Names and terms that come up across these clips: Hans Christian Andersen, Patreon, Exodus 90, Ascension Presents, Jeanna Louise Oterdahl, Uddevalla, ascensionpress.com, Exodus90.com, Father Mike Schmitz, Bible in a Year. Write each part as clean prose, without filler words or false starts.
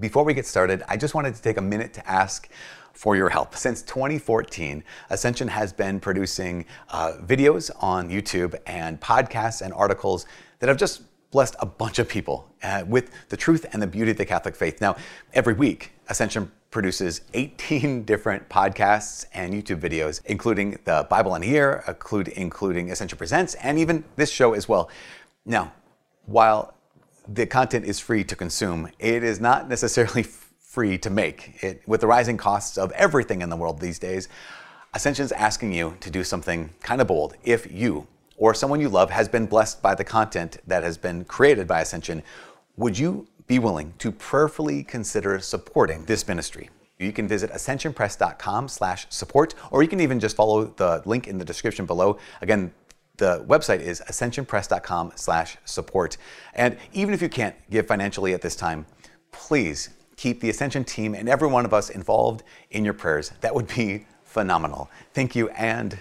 Before we get started, I just wanted to take a minute to ask for your help. Since 2014, Ascension has been producing videos on YouTube and podcasts and articles that have just blessed a bunch of people with the truth and the beauty of the Catholic faith. Now, every week, Ascension produces 18 different podcasts and YouTube videos, including the Bible in a Year, including Ascension Presents, and even this show as well. Now, while the content is free to consume, it is not necessarily free to make. With the rising costs of everything in the world these days, Ascension's asking you to do something kind of bold. If you or someone you love has been blessed by the content that has been created by Ascension, would you be willing to prayerfully consider supporting this ministry? You can visit ascensionpress.com/support, or you can even just follow the link in the description below. Again, the website is ascensionpress.com/support. And even if you can't give financially at this time, please keep the Ascension team and every one of us involved in your prayers. That would be phenomenal. Thank you, and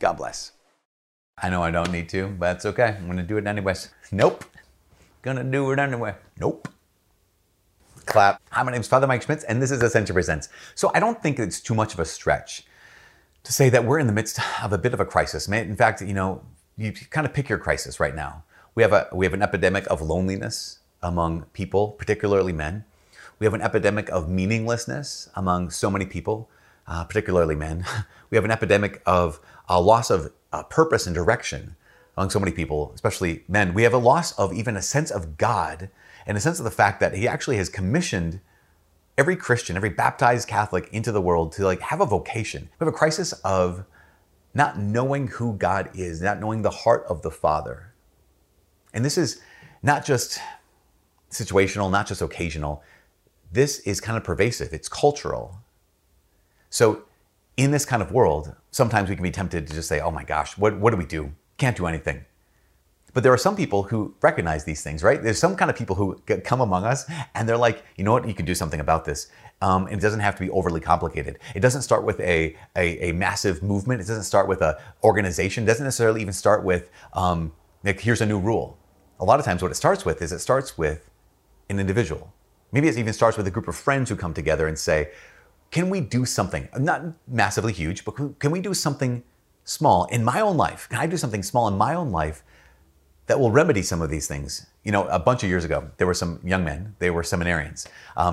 God bless. I know I don't need to, but that's okay. I'm gonna do it anyways. Nope. Gonna do it anyway. Nope. Clap. Hi, my name's Father Mike Schmitz, and this is Ascension Presents. So I don't think it's too much of a stretch to say that we're in the midst of a bit of a crisis. In fact, you know, you kind of pick your crisis right now. We have an epidemic of loneliness among people, particularly men. We have an epidemic of meaninglessness among so many people, particularly men. We have an epidemic of a loss of purpose and direction among so many people, especially men. We have a loss of even a sense of God and a sense of the fact that He actually has commissioned every Christian, every baptized Catholic into the world to have a vocation. We have a crisis of not knowing who God is, not knowing the heart of the Father. And this is not just situational, not just occasional. This is kind of pervasive. It's cultural. So in this kind of world, sometimes we can be tempted to just say, oh my gosh, what do we do? Can't do anything. But there are some people who recognize these things, right? There's some kind of people who come among us and they're like, you know what, you can do something about this. And it doesn't have to be overly complicated. It doesn't start with a massive movement. It doesn't start with an organization. It doesn't necessarily even start with, like, here's a new rule. A lot of times what it starts with is it starts with an individual. Maybe it even starts with a group of friends who come together and say, can we do something? Not massively huge, but can we do something small in my own life? Can I do something small in my own life that will remedy some of these things? You know, a bunch of years ago, there were some young men, they were seminarians.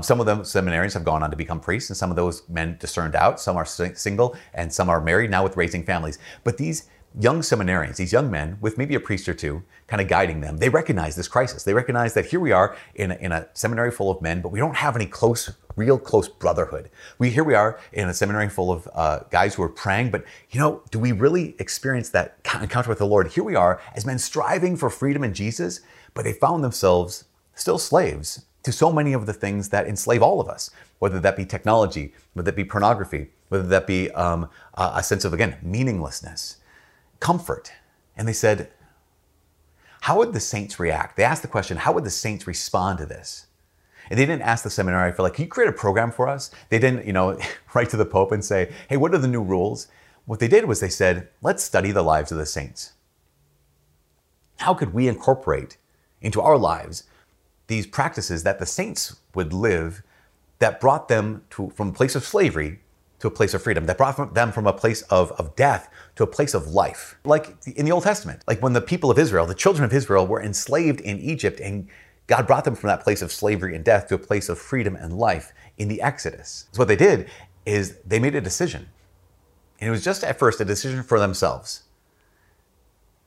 Some of them seminarians have gone on to become priests, and some of those men discerned out. Some are single and some are married now with raising families. But these young seminarians, these young men with maybe a priest or two kind of guiding them, they recognize this crisis. They recognize that here we are in a seminary full of men, but we don't have any real close brotherhood. Here we are in a seminary full of guys who are praying, but you know, do we really experience that encounter with the Lord? Here we are as men striving for freedom in Jesus, but they found themselves still slaves to so many of the things that enslave all of us, whether that be technology, whether that be pornography, whether that be a sense of, again, meaninglessness, comfort. And they said, how would the saints react? They asked the question, how would the saints respond to this? And they didn't ask the seminary for, like, can you create a program for us? They didn't, you know, write to the Pope and say, hey, what are the new rules? What they did was they said, let's study the lives of the saints. How could we incorporate into our lives these practices that the saints would live that brought them from a place of slavery to a place of freedom, that brought them from a place of death to a place of life? Like in the Old Testament, like when the people of Israel, the children of Israel, were enslaved in Egypt, and God brought them from that place of slavery and death to a place of freedom and life in the Exodus. So what they did is they made a decision. And it was just at first a decision for themselves.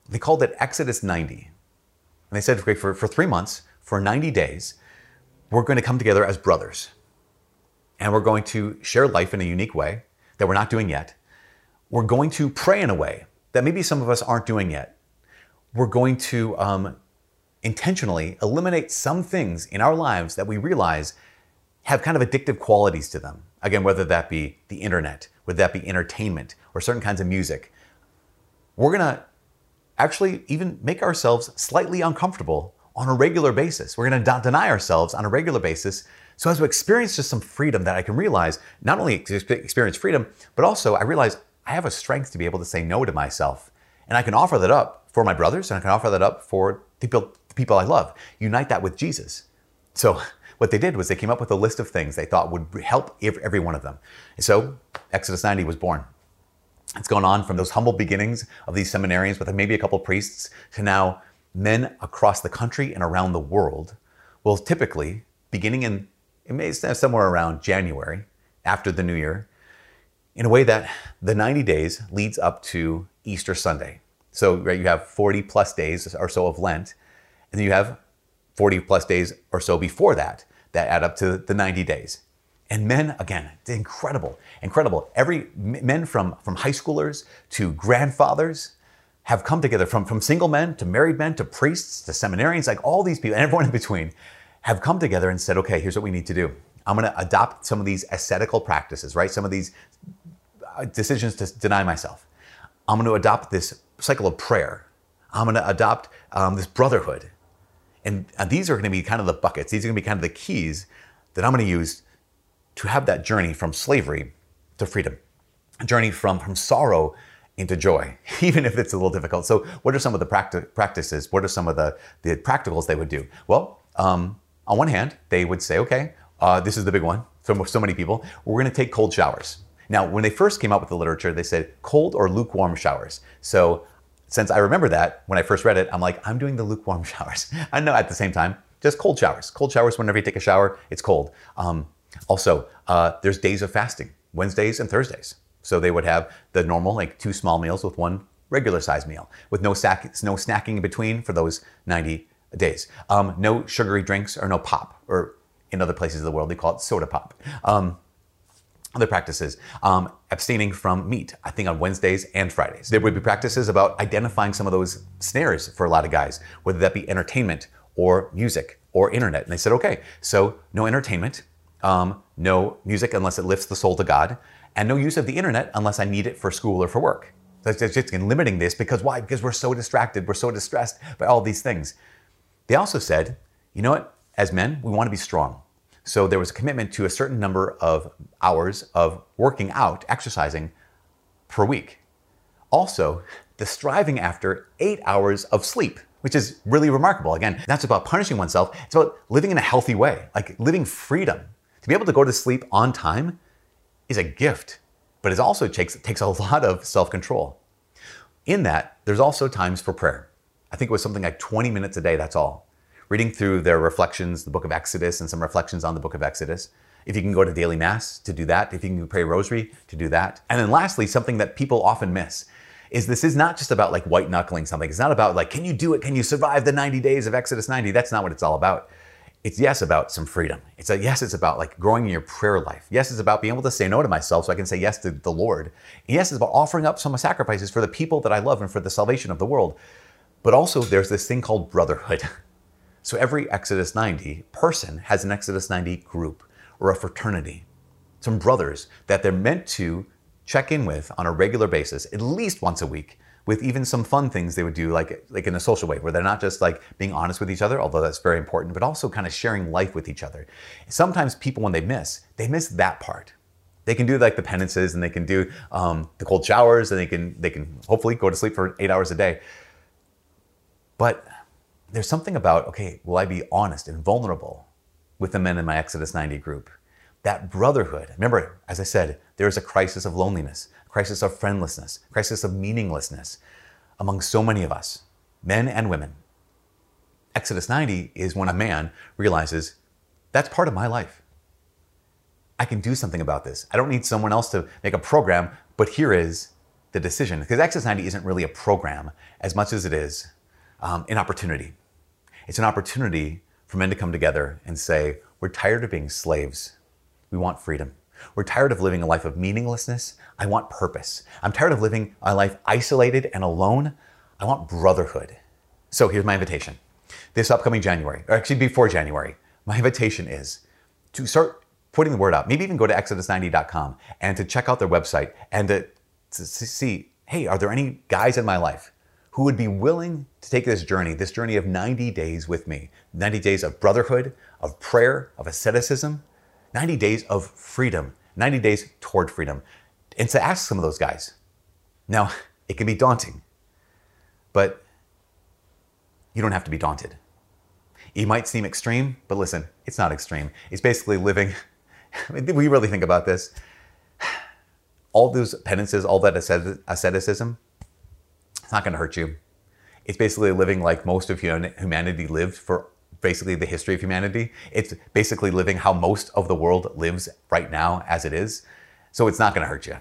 They called it Exodus 90. And they said, okay, for 3 months, for 90 days, we're going to come together as brothers. And we're going to share life in a unique way that we're not doing yet. We're going to pray in a way that maybe some of us aren't doing yet. We're going to intentionally eliminate some things in our lives that we realize have kind of addictive qualities to them. Again, whether that be the internet, whether that be entertainment, or certain kinds of music. We're gonna actually even make ourselves slightly uncomfortable on a regular basis. We're gonna deny ourselves on a regular basis. So as we experience just some freedom that I can realize, not only experience freedom, but also I realize I have a strength to be able to say no to myself. And I can offer that up for my brothers, and I can offer that up for the people I love. Unite that with Jesus. So What they did was they came up with a list of things they thought would help every one of them. So Exodus 90 was born. It's gone on from those humble beginnings of these seminarians with maybe a couple priests to now men across the country and around the world will typically, beginning in, it may stand somewhere around January, after the new year, in a way that the 90 days leads up to Easter Sunday. So right, you have 40 plus days or so of Lent, and then you have 40 plus days or so before that, that add up to the 90 days. And men, again, incredible, incredible. Men from high schoolers to grandfathers have come together, from single men to married men to priests to seminarians, like all these people and everyone in between have come together and said, okay, here's what we need to do. I'm gonna adopt some of these ascetical practices, right? Some of these decisions to deny myself. I'm gonna adopt this cycle of prayer. I'm gonna adopt this brotherhood. And these are gonna be kind of the buckets. These are gonna be kind of the keys that I'm gonna use to have that journey from slavery to freedom, a journey from sorrow into joy, even if it's a little difficult. So what are some of the practices? What are some of the practicals they would do? Well, on one hand, they would say, okay, this is the big one from so many people, we're gonna take cold showers. Now, when they first came out with the literature, they said cold or lukewarm showers. So since I remember that, when I first read it, I'm like, I'm doing the lukewarm showers. I know at the same time, just cold showers. Cold showers, whenever you take a shower, it's cold. Also, there's days of fasting, Wednesdays and Thursdays. So they would have the normal, like 2 small meals with 1 regular size meal, with no snacking in between for those 90 days. No sugary drinks or no pop, or in other places of the world, they call it soda pop. Other practices, abstaining from meat, I think on Wednesdays and Fridays. There would be practices about identifying some of those snares for a lot of guys, whether that be entertainment or music or internet. And they said, okay, so no entertainment, no music unless it lifts the soul to God, and no use of the internet unless I need it for school or for work. That's just limiting this because why? Because we're so distracted, we're so distressed by all these things. They also said, you know what, as men, we want to be strong. So there was a commitment to a certain number of hours of working out, exercising per week. Also, the striving after 8 hours of sleep, which is really remarkable. Again, that's about punishing oneself. It's about living in a healthy way, like living freedom. To be able to go to sleep on time is a gift, but it also takes a lot of self-control. In that, there's also times for prayer. I think it was something like 20 minutes a day, that's all. Reading through their reflections, the book of Exodus, and some reflections on the book of Exodus. If you can go to daily mass, to do that. If you can pray rosary, to do that. And then lastly, something that people often miss is this is not just about like white knuckling something. It's not about like, can you do it? Can you survive the 90 days of Exodus 90? That's not what it's all about. It's yes, about some freedom. It's about like growing in your prayer life. Yes, it's about being able to say no to myself so I can say yes to the Lord. And yes, it's about offering up some sacrifices for the people that I love and for the salvation of the world. But also there's this thing called brotherhood. So every Exodus 90 person has an Exodus 90 group or a fraternity, some brothers that they're meant to check in with on a regular basis, at least once a week, with even some fun things they would do, like in a social way, where they're not just like being honest with each other, although that's very important, but also kind of sharing life with each other. Sometimes people, when they miss that part. They can do like the penances and they can do the cold showers and they can hopefully go to sleep for 8 hours a day. But there's something about, okay, will I be honest and vulnerable with the men in my Exodus 90 group? That brotherhood. Remember, as I said, there is a crisis of loneliness, a crisis of friendlessness, a crisis of meaninglessness among so many of us, men and women. Exodus 90 is when a man realizes that's part of my life. I can do something about this. I don't need someone else to make a program, but here is the decision. Because Exodus 90 isn't really a program as much as it is an opportunity. It's an opportunity for men to come together and say, we're tired of being slaves. We want freedom. We're tired of living a life of meaninglessness. I want purpose. I'm tired of living a life isolated and alone. I want brotherhood. So here's my invitation. This upcoming January, or actually before January, my invitation is to start putting the word out. Maybe even go to Exodus90.com and to check out their website and to see, hey, are there any guys in my life who would be willing to take this journey of 90 days with me, 90 days of brotherhood, of prayer, of asceticism, 90 days of freedom, 90 days toward freedom, and to ask some of those guys. Now, it can be daunting, but you don't have to be daunted. It might seem extreme, but listen, it's not extreme. It's basically living, we really think about this, all those penances, all that asceticism, it's not gonna hurt you. It's basically living like most of humanity lived for basically the history of humanity. It's basically living how most of the world lives right now as it is. So it's not gonna hurt you.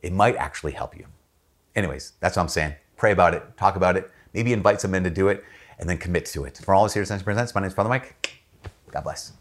It might actually help you. Anyways, that's what I'm saying. Pray about it, talk about it, maybe invite some men to do it, and then commit to it. For all this here at Ascension Presents, my name is Father Mike. God bless.